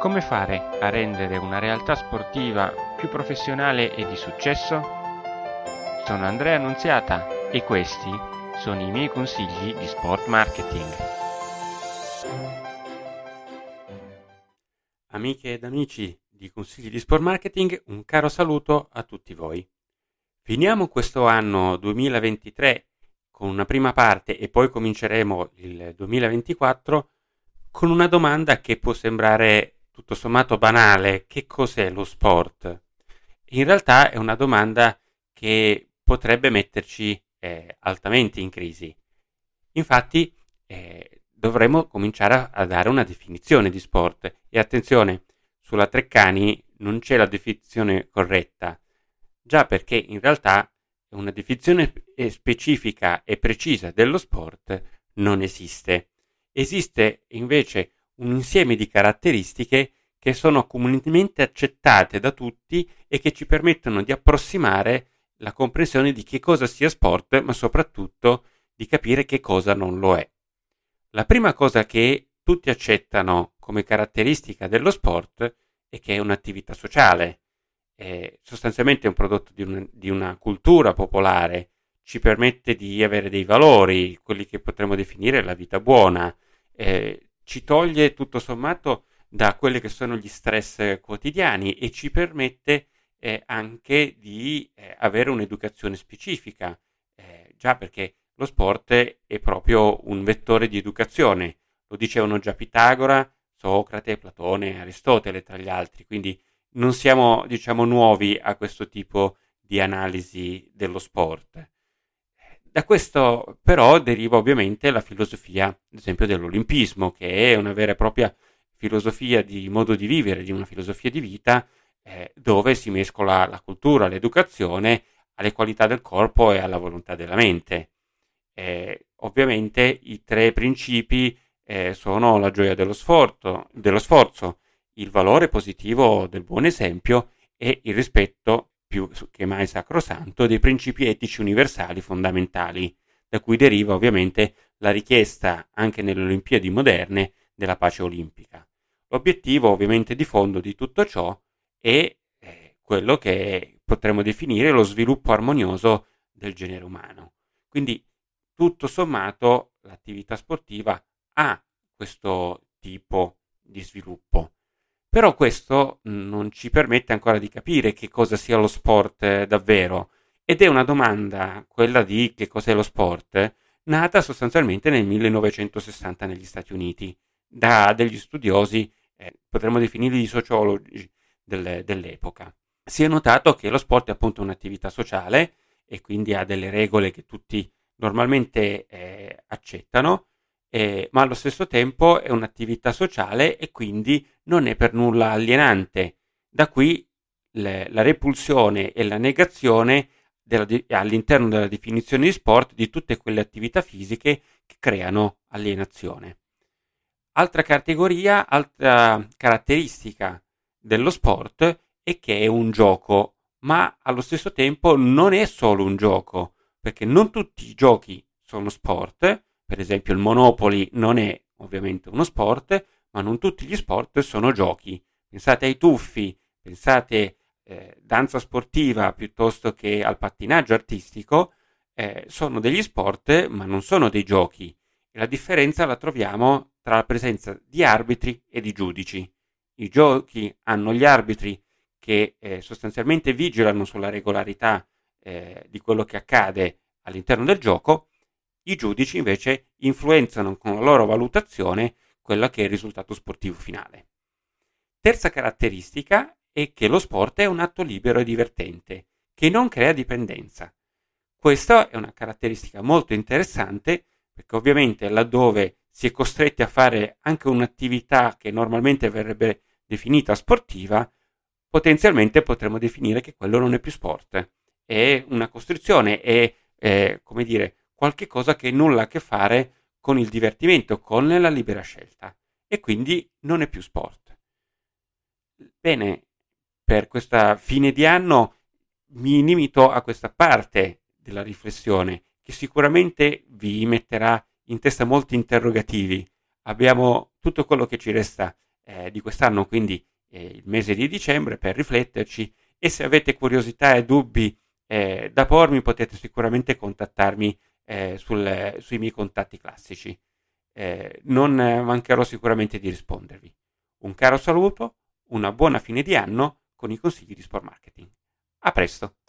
Come fare a rendere una realtà sportiva più professionale e di successo? Sono Andrea Annunziata e questi sono i miei consigli di sport marketing. Amiche ed amici di Consigli di Sport Marketing, un caro saluto a tutti voi. Finiamo questo anno 2023 con una prima parte e poi cominceremo il 2024 con una domanda che può sembrare tutto sommato banale: che cos'è lo sport? In realtà è una domanda che potrebbe metterci altamente in crisi. Infatti dovremmo cominciare a dare una definizione di sport, e attenzione, sulla Treccani non c'è la definizione corretta, già perché in realtà una definizione specifica e precisa dello sport non esiste. Esiste invece un insieme di caratteristiche che sono comunemente accettate da tutti e che ci permettono di approssimare la comprensione di che cosa sia sport, ma soprattutto di capire che cosa non lo è. La prima cosa che tutti accettano come caratteristica dello sport è che è un'attività sociale. È sostanzialmente un prodotto di una cultura popolare, ci permette di avere dei valori, quelli che potremmo definire la vita buona, ci toglie tutto sommato da quelli che sono gli stress quotidiani e ci permette anche di avere un'educazione specifica, già perché lo sport è proprio un vettore di educazione, lo dicevano già Pitagora, Socrate, Platone, Aristotele tra gli altri, quindi non siamo, diciamo, nuovi a questo tipo di analisi dello sport. Da questo però deriva ovviamente la filosofia, ad esempio, dell'olimpismo, che è una vera e propria filosofia di modo di vivere, di una filosofia di vita, dove si mescola la cultura, l'educazione, alle qualità del corpo e alla volontà della mente. Ovviamente i tre principi sono la gioia dello sforzo, il valore positivo del buon esempio e il rispetto, più che mai sacrosanto, dei principi etici universali fondamentali, da cui deriva ovviamente la richiesta, anche nelle Olimpiadi moderne, della pace olimpica. L'obiettivo ovviamente di fondo di tutto ciò è quello che potremmo definire lo sviluppo armonioso del genere umano. Quindi tutto sommato l'attività sportiva ha questo tipo di sviluppo. Però questo non ci permette ancora di capire che cosa sia lo sport davvero, ed è una domanda, quella di che cos'è lo sport, nata sostanzialmente nel 1960 negli Stati Uniti da degli studiosi, potremmo definirli sociologi dell'epoca. Si è notato che lo sport è appunto un'attività sociale e quindi ha delle regole che tutti normalmente accettano. Ma allo stesso tempo è un'attività sociale e quindi non è per nulla alienante. Da qui la repulsione e la negazione all'interno della definizione di sport di tutte quelle attività fisiche che creano alienazione. Altra caratteristica dello sport è che è un gioco, ma allo stesso tempo non è solo un gioco, perché non tutti i giochi sono sport. Per esempio il Monopoly non è ovviamente uno sport, ma non tutti gli sport sono giochi. Pensate ai tuffi, pensate danza sportiva piuttosto che al pattinaggio artistico, sono degli sport ma non sono dei giochi. E la differenza la troviamo tra la presenza di arbitri e di giudici. I giochi hanno gli arbitri che sostanzialmente vigilano sulla regolarità di quello che accade all'interno del gioco. I giudici invece influenzano con la loro valutazione quella che è il risultato sportivo finale. Terza caratteristica è che lo sport è un atto libero e divertente, che non crea dipendenza. Questa è una caratteristica molto interessante, perché ovviamente laddove si è costretti a fare anche un'attività che normalmente verrebbe definita sportiva, potenzialmente potremmo definire che quello non è più sport. È una costrizione, è qualche cosa che nulla a che fare con il divertimento, con la libera scelta, e quindi non è più sport. Bene, per questa fine di anno mi limito a questa parte della riflessione che sicuramente vi metterà in testa molti interrogativi. Abbiamo tutto quello che ci resta di quest'anno, quindi il mese di dicembre, per rifletterci, e se avete curiosità e dubbi da pormi potete sicuramente contattarmi sui miei contatti classici. Non mancherò sicuramente di rispondervi. Un caro saluto, una buona fine di anno con i consigli di Sport Marketing. A presto!